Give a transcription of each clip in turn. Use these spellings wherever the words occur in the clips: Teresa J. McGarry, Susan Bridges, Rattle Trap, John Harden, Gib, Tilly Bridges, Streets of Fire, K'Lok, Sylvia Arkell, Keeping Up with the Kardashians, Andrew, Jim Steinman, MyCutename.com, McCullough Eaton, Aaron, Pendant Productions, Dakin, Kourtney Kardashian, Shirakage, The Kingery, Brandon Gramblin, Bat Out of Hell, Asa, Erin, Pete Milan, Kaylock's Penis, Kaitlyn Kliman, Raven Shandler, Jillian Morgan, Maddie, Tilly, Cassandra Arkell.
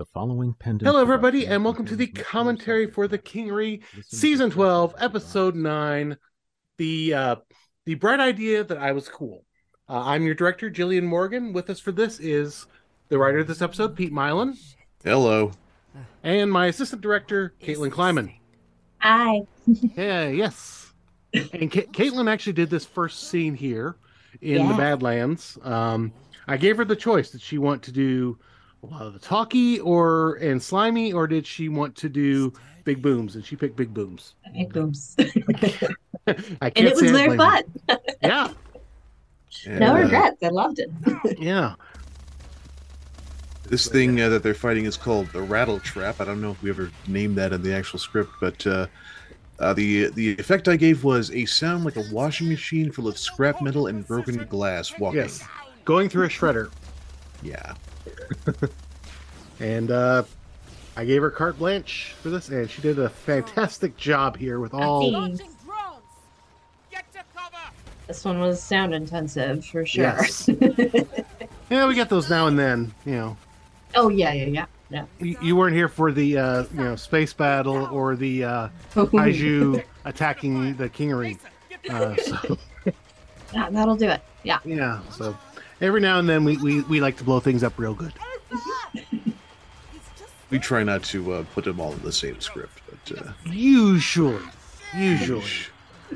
The following pendant. Hello, everybody, and welcome to the commentary for The Kingery, Season 12, Episode 9, the bright idea that I was cool. I'm your director, Jillian Morgan. With us for this is the writer of this episode, Pete Milan. Hello. And my assistant director, Kaitlyn Kliman. Hi. Yeah, yes. And Kaitlyn actually did this first scene here in the Badlands. I gave her the choice. Did she want to do a lot of the talky and slimy, or did she want to do big booms? And she picked big booms. Big booms. And it was very fun. Yeah. No regrets. I loved it. Yeah. This thing that they're fighting is called the Rattle Trap. I don't know if we ever named that in the actual script, but the effect I gave was a sound like a washing machine full of scrap metal and broken glass walking. Yes. Going through a shredder. Yeah. And I gave her carte blanche for this, and she did a fantastic job here with all. This one was sound intensive for sure. Yes. Yeah, we get those now and then, you know. Oh yeah. You weren't here for the space battle or the Aiju attacking the Kingery. So. That'll do it. Yeah. Yeah. So. Every now and then, we like to blow things up real good. We try not to put them all in the same script. But, Usually.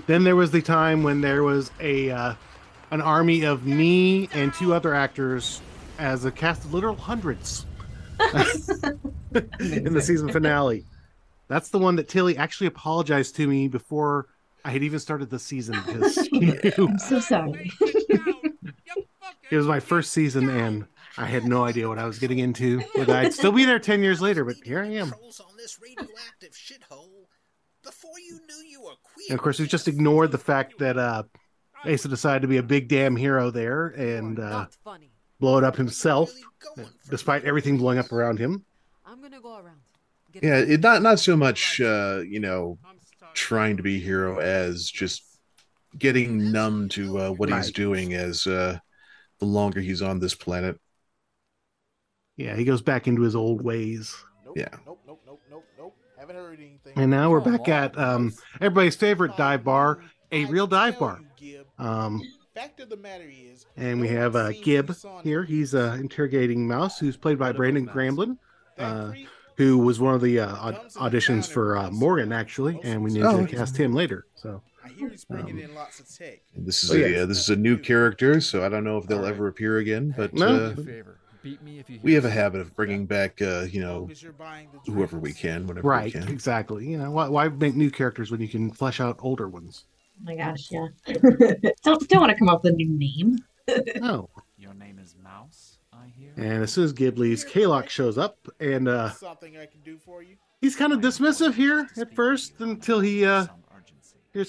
Then there was the time when there was an army of me and two other actors as a cast of literal hundreds in the season finale. That's the one that Tilly actually apologized to me before I had even started the season. I'm so sorry. It was my first season, and I had no idea what I was getting into. But I'd still be there 10 years later, but here I am. And, of course, we just ignored the fact that Asa decided to be a big damn hero there and blow it up himself, despite everything blowing up around him. Yeah, it not so much, trying to be a hero as just getting numb to what he's doing as... the longer he's on this planet. Yeah, he goes back into his old ways. Nope. Haven't heard anything. And now we're back at everybody's favorite dive bar, a real dive bar. Fact of the matter is, and we have Gib here. He's interrogating Mouse, who's played by Brandon Gramblin, who was one of the auditions for Morgan, actually, and we need to cast him later. So. I hear he's bringing in lots of tech. This is a new character, so I don't know if they'll ever appear again. But we have a habit of bringing back, whoever we can, whenever we can. Right, exactly. You know, why make new characters when you can flesh out older ones? Oh my gosh, yeah. don't want to come up with a new name. No. Your name is Mouse, I hear. And as soon as Gib leaves, K'Lok shows up, and something I can do for you. He's kind of dismissive here at first until he.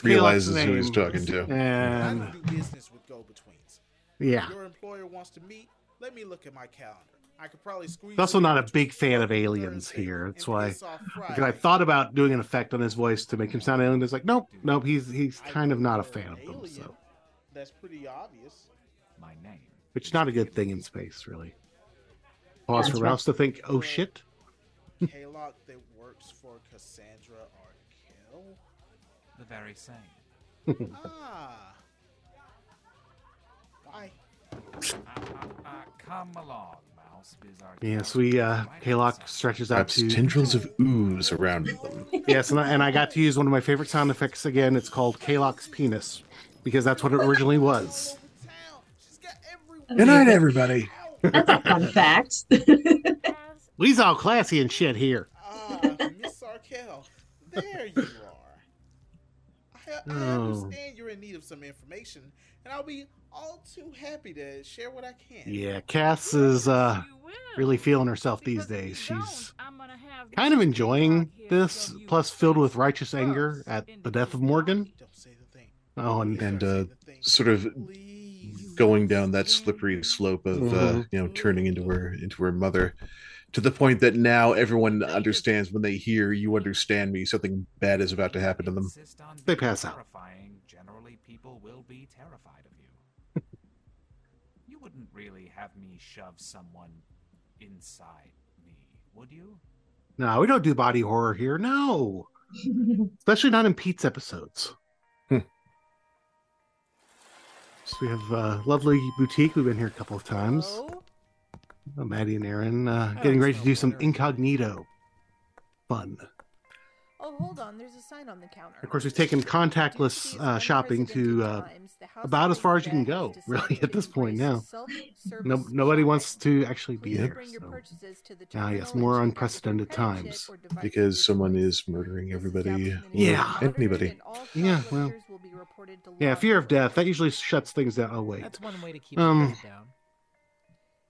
Realizes who he's talking to. And... I do business with go-betweens. Yeah. If your employer wants to meet, let me look at my calendar. I could probably squeeze. Also not a big fan of aliens here. That's why I thought about doing an effect on his voice to make him sound alien. It's like, nope, he's kind of not a fan of them. So that's pretty obvious. My name. Which is not a good thing in space, really. Pause for Rouse to think, oh shit. K'Lok that works for Cassandra Arkell. The very same. Bye. Come along, Mouse. Yes, we K'Lok stretches out to tendrils of ooze around them. Yes, and I got to use one of my favorite sound effects again. It's called Kaylock's Penis, because that's what it originally was. Good night, everybody. That's a fun fact. We's all classy and shit here. Miss Arkell, there you are. I understand you're in need of some information, and I'll be all too happy to share what I can. Yeah, Cass is really feeling herself these days. She's kind of enjoying this, plus filled with righteous anger at the death of Morgan. Oh, and sort of going down that slippery slope of turning into her mother. To the point that now everyone understands when they hear "you understand me," something bad is about to happen to them. They pass out. Generally, people will be terrified of you. You wouldn't really have me shove someone inside me, would you? No, we don't do body horror here. No. Especially not in Pete's episodes. So we have a lovely boutique. We've been here a couple of times. Oh, Maddie and Aaron getting ready to do some incognito fun. Oh, hold on. There's a sign on the counter. Of course, we've taken contactless shopping to about as far as you can go, really, at this point now. Nobody wants to actually be here. So. Ah, yes, more unprecedented times. Because someone is murdering everybody. Yeah. Anybody. Yeah, well. Yeah, fear of death. That usually shuts things down. Oh, wait. That's one way to keep it down.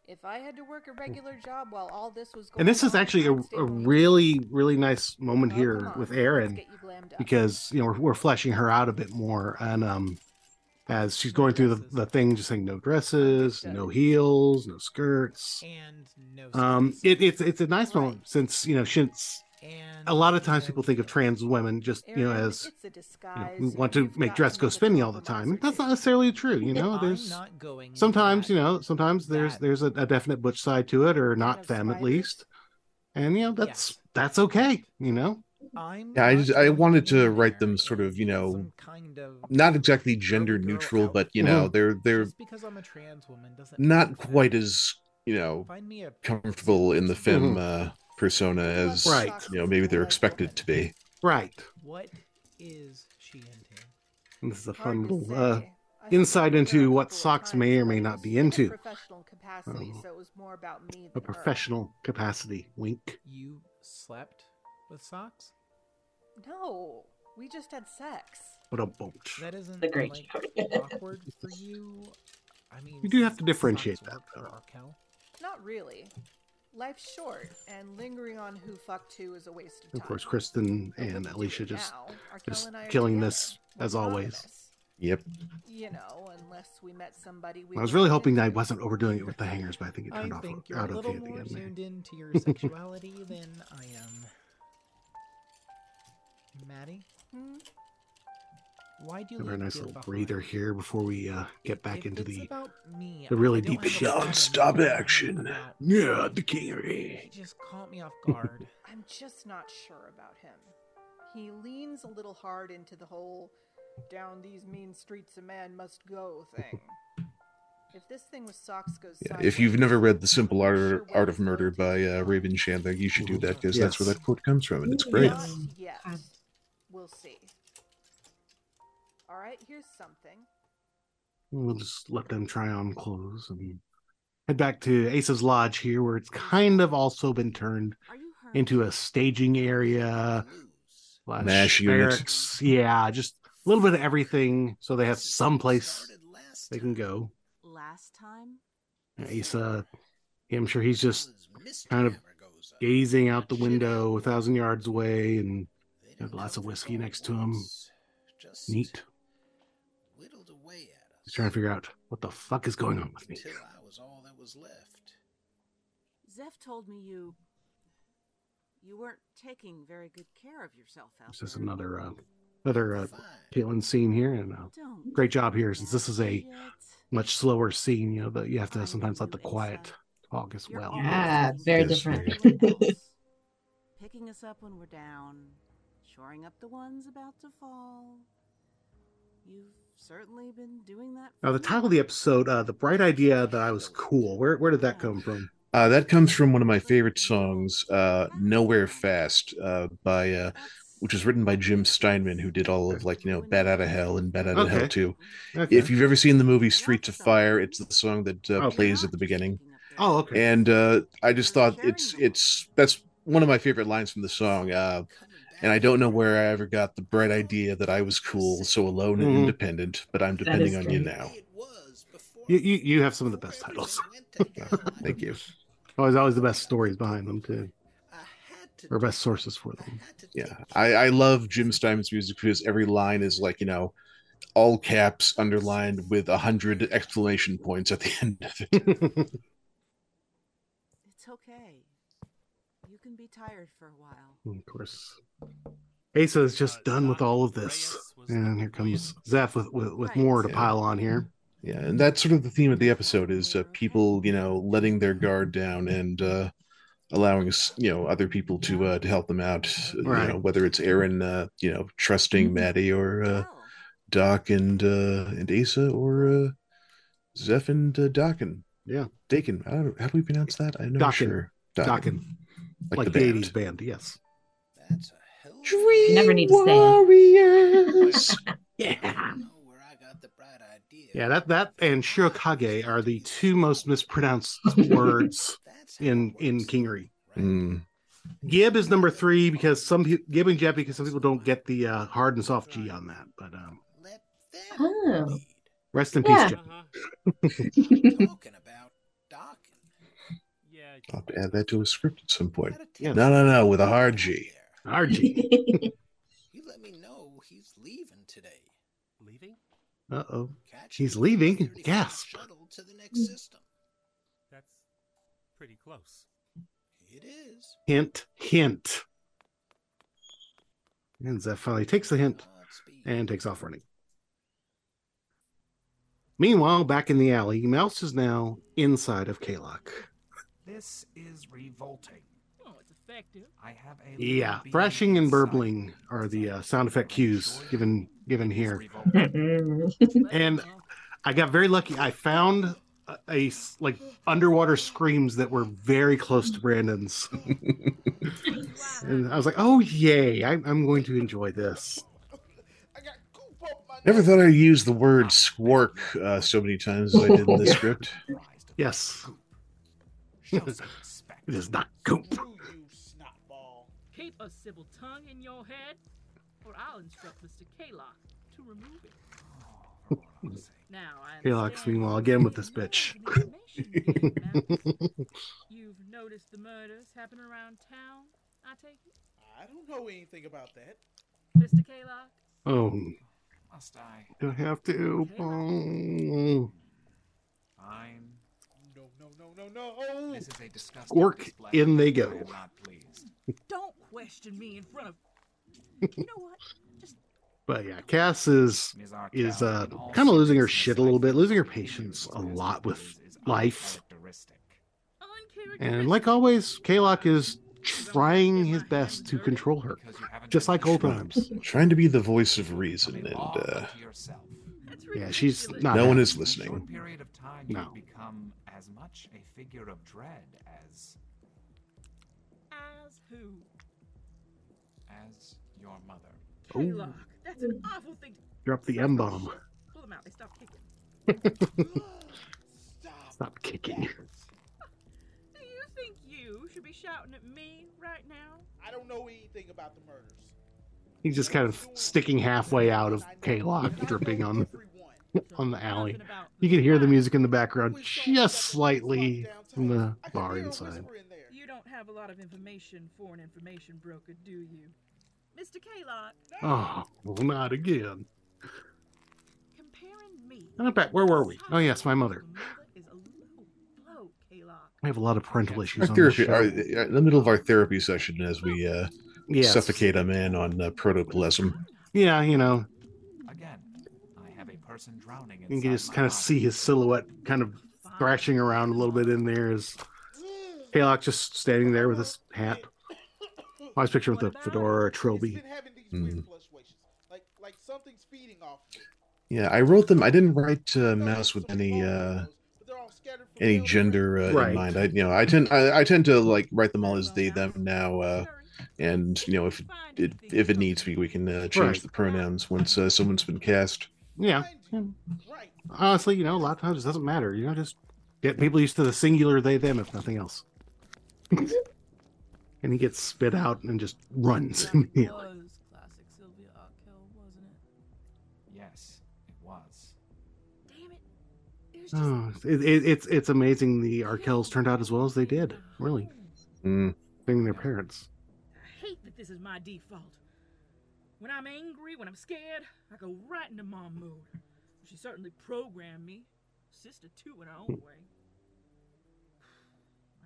If I had to work a regular job while all this was going on... And this is actually a really, really nice moment here with Erin, because, you know, we're fleshing her out a bit more. And as she's going through the thing, just saying no dresses, no heels, no skirts. And no skirts. It's a nice moment since, you know, since a lot of times people think of trans women just, you know, as we want to make dress go spinny all the time. And that's not necessarily true. You know, there's sometimes, you know, sometimes there's a definite butch side to it, or not femme at least. And, you know, that's okay. You know, yeah, I wanted to write them sort of, you know, not exactly gender neutral, but, you know, they're not quite as, you know, comfortable in the femme, persona as you know, maybe they're expected to be. Right. What is she into? This is a fun little insight into what Socks may or may not be into. A professional capacity. Wink. You slept with Socks? No, we just had sex. What a bunch. That isn't awkward for you. I mean, you do have to differentiate that, though. Not really. Life's short, and lingering on who fucked who is a waste of time. Of course, Kristen and Alicia just killing this, as always. Yep. You know, unless we met somebody... I was really hoping that I wasn't overdoing it with the hangers, but I think it turned off out okay at the end. Tuned into your sexuality than I am. Maddie? Hmm? Why do you have a nice little breather here before we get back into the really deep stop action. Yeah, the Kingery. He just caught me off guard. I'm just not sure about him. He leans a little hard into the whole down these mean streets a man must go thing. If this thing with Socks goes sideways, if you've never read The Simple Art of Murder by Raven Shandler, you should do that, because that's where that quote comes from, and it's great. Yes. We'll see. All right, here's something. We'll just let them try on clothes and head back to Asa's Lodge here, where it's kind of also been turned into a staging area. Mash barracks. Yeah, just a little bit of everything, so they have some place they can go. Last time? Asa, I'm sure he's just kind of gazing out the window 1,000 yards away, and lots of whiskey next to him. Neat. Whittled away at us. He's trying to figure out what the fuck is going on with me. I was all that was left. Zeph told me you weren't taking very good care of yourself out there. This is another Kaitlyn scene here, and great job here, since this is a much slower scene. You know, but you have to sometimes let the quiet talk as well. Yeah, very different. Picking us up when we're down, shoring up the ones about to fall. You've certainly been doing that. Now, the title of the episode, The Bright Idea That I Was Cool. Where did that come from? That comes from one of my favorite songs, Nowhere Fast, which was written by Jim Steinman, who did all of, like, you know, Bat Out of Hell and Bat Out of Hell 2. Okay. If you've ever seen the movie Streets of Fire, it's the song that plays at the beginning. Oh, okay. And I just thought that's one of my favorite lines from the song. And I don't know where I ever got the bright idea that I was cool, so alone and independent, but I'm depending on you now. You have some of the best titles. Thank you. Always the best stories behind them, too. Or best sources for them. Yeah. I love Jim Steinman's music because every line is, like, you know, all caps underlined with 100 exclamation points at the end of it. It's okay. You can be tired for a while. And of course, Asa is just done with all of this, and here comes Zeph with more to pile on here. Yeah, and that's sort of the theme of the episode, is people, you know, letting their guard down and allowing, you know, other people to help them out, right. You know, whether it's Aaron, you know, trusting Maddie, or Doc and Asa, or Zeph and Dakin. Yeah, Dakin. How do we pronounce that? I'm not sure. Dakin, like the 80s band. Yes. That's a hell. Dream never need to Warriors. Say yeah. Yeah, that and Shirakage are the two most mispronounced words in Kingery. Gib is number 3 because Gib and Jeff, because some people don't get the hard and soft G on that. But rest in peace, Jeff. I'll have to add that to a script at some point. Yeah. No, with a hard G. Hard G. You let me know he's leaving today. Leaving? Uh-oh. He's leaving. Gasp. Shuttle to the next system. That's pretty close. It is. Hint, hint. And Zeph finally takes the hint and takes off running. Meanwhile, back in the alley, Mouse is now inside of K'Lok. This is revolting. Oh, it's effective. I have a thrashing and burbling are the sound effect cues given here. And I got very lucky. I found a like underwater screams that were very close to Brandon's. And I was like, oh, yay. I'm going to enjoy this. Never thought I'd use the word squark so many times as I did in this script. Yes. It is not goop. Keep a civil tongue in your head, or I'll instruct Mr. K'Lok to remove it. Now, K'Lok's meanwhile again with this bitch. You've noticed the murders happen around town, I take it? I don't know anything about that. Mr. K'Lok? Oh. Must I? Do I have to? Oh. I'm... No. This is a disgusting orc display. In they go. Don't question me in front of you know what? Just... But yeah, Cass is kind of losing her shit a little bit, losing her patience a lot with life. And like always, K'Lok is trying his best to control her, just like old times. Trying to be the voice of reason, and yeah, she's not. No one is listening. No. As much a figure of dread as who? As your mother. K'Lok, that's an awful thing. Drop the M bomb. Pull them out. They stopped kicking. Stop kicking. Do you think you should be shouting at me right now? I don't know anything about the murders. He's just kind of sticking halfway out of K'Lok, dripping on the alley. You can hear the music in the background just slightly from the bar inside. You don't have a lot of information for an information broker, do you? Mr. K'Lok. Oh, well, not again. Comparing me. I'm back. Where were we? Oh, yes, my mother. I have a lot of parental issues on this show. In the middle of our therapy session as we suffocate a man on protoplasm. Yeah, you know. Drowning, you can just kind of see his silhouette kind of thrashing around a little bit in there as K'Lok just standing there with his hat. I was picturing with a fedora or a trilby. Like something's feeding off. Yeah, I wrote them. I didn't write Mouse with any gender in mind. I tend to like write them all as they them now. And you know, if it needs to be, we can change the pronouns once someone's been cast. Yeah. Honestly, you know, a lot of times it doesn't matter. You know, just get people used to the singular they, them, if nothing else. And he gets spit out and just runs. That was classic Sylvia Arkell, wasn't it? Yes, it was. Damn it. It's amazing the Arkells turned out as well as they did, really. Being their parents. I hate that this is my default. When I'm angry, when I'm scared, I go right into mom mode. She certainly programmed me. Sister, too, in her own way.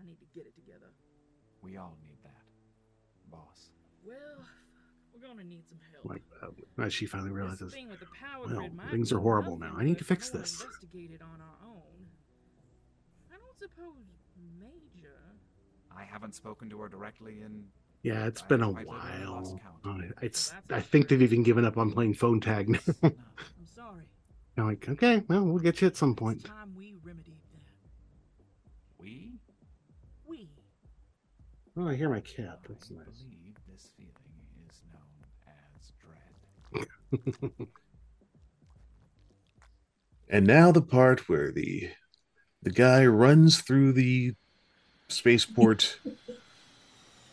I need to get it together. We all need that, boss. Well, we're going to need some help. Like, she finally realizes, well, things are horrible now. I need to fix this. Investigate it on our own. I don't suppose Major I haven't spoken to her directly in... Yeah, it's been a while. It's. I think they've even given up on playing phone tag now. No, I'm sorry. They're like, okay, well, we'll get you at some point. Time we remedied that. We. Oh, I hear my cat. That's nice. I believe this feeling is known as dread. And now the part where the guy runs through the spaceport.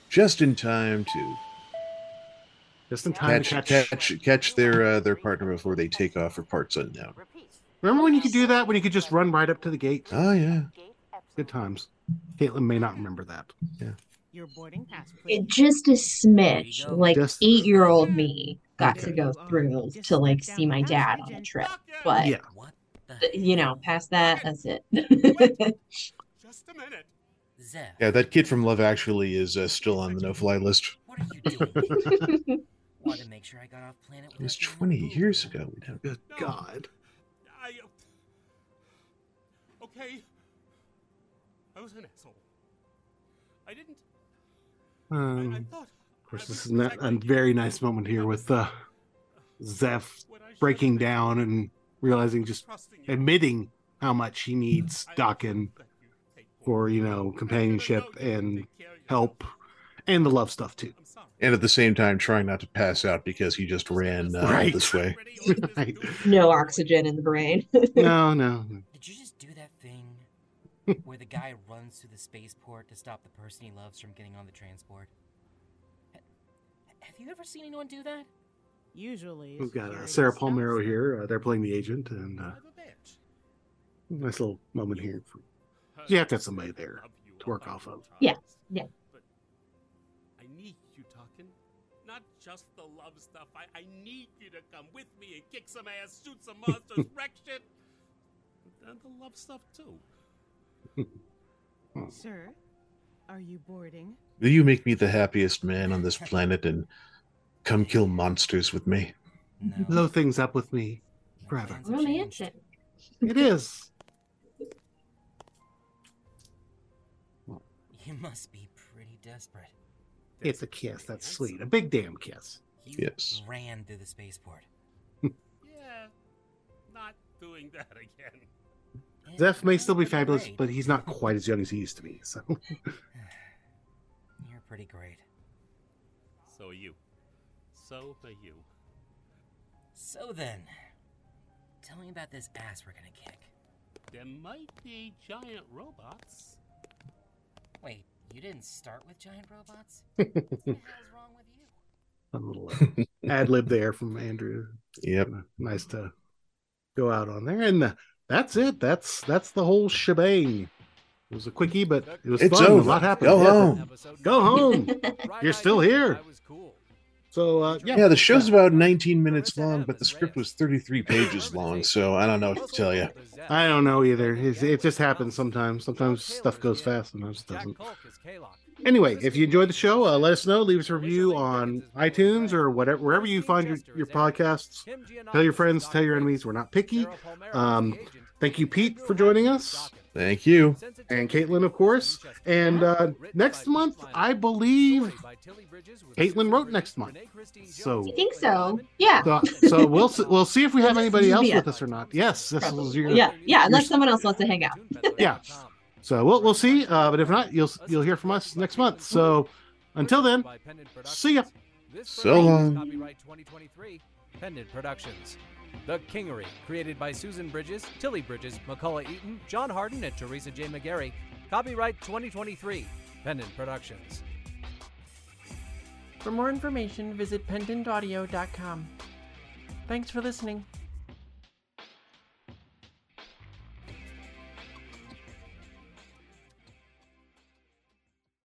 Just in time to catch their partner before they take off for parts unknown. Remember when you could do that? When you could just run right up to the gate? Oh, yeah. Good times. Kaitlyn may not remember that. Yeah. Your boarding pass, it just a smidge. Like, 8-year-old me got to go through to, like, see my dad on the trip. But, yeah. You know, past that, that's it. Just a minute. Yeah, that kid from Love Actually is still on the no-fly list. What are you doing? Want to make sure I got off planet. It was 20 years ago. Good God. Okay. I was an asshole. I didn't. Of course, this is not a very nice moment here with Zeph breaking down and realizing, just admitting how much he needs Dakin. For, you know, companionship and help and the love stuff, too. And at the same time, trying not to pass out because he just ran this way. Right. No oxygen in the brain. No. Did you just do that thing where the guy runs to the spaceport to stop the person he loves from getting on the transport? Have you ever seen anyone do that? Usually. We've got Sarah Palmero here. They're playing the agent. And nice little moment here for you have to have somebody there to work off of. Yeah. But I need you, Dakin. Not just the love stuff. I need you to come with me and kick some ass, shoot some monsters, wreck shit. And the love stuff, too. Sir, are you boarding? Will you make me the happiest man on this planet and come kill monsters with me? No. Blow things up with me forever. Romantic. It is. You must be pretty desperate. It's a kiss. That's sweet. A big damn kiss. Yes. Ran through the spaceport. Yeah, not doing that again. Zeph may still be fabulous, but he's not quite as young as he used to be. So you're pretty great. So are you. So are you. So then, tell me about this ass we're gonna kick. There might be giant robots. Wait, you didn't start with giant robots? What the hell's wrong with you? A little ad-lib there from Andrew. Yep. Nice to go out on there. And that's it. That's the whole shebang. It was a quickie, but it was fun. Over. A lot happened. Go home. You're still here. So, yeah, the show's about 19 minutes long, but the script was 33 pages long, so I don't know what to tell you. I don't know either. It just happens sometimes. Sometimes stuff goes fast, sometimes it doesn't. Anyway, if you enjoyed the show, let us know. Leave us a review on iTunes or whatever, wherever you find your podcasts. Tell your friends, tell your enemies. We're not picky. Thank you, Pete, for joining us. Thank you. And Kaitlyn, of course. And next month, I believe Kaitlyn wrote next month. So I think so. Yeah. So we'll see if we have anybody else with us or not. Yes. This is your, yeah. Unless someone else wants to hang out. Yeah. So we'll see. But if not, you'll hear from us next month. So until then, see ya. So long. Copyright 2023, Pendant Productions. The Kingery, created by Susan Bridges, Tilly Bridges, McCullough Eaton, John Harden, and Teresa J. McGarry. Copyright 2023, Pendant Productions. For more information, visit pendantaudio.com. Thanks for listening.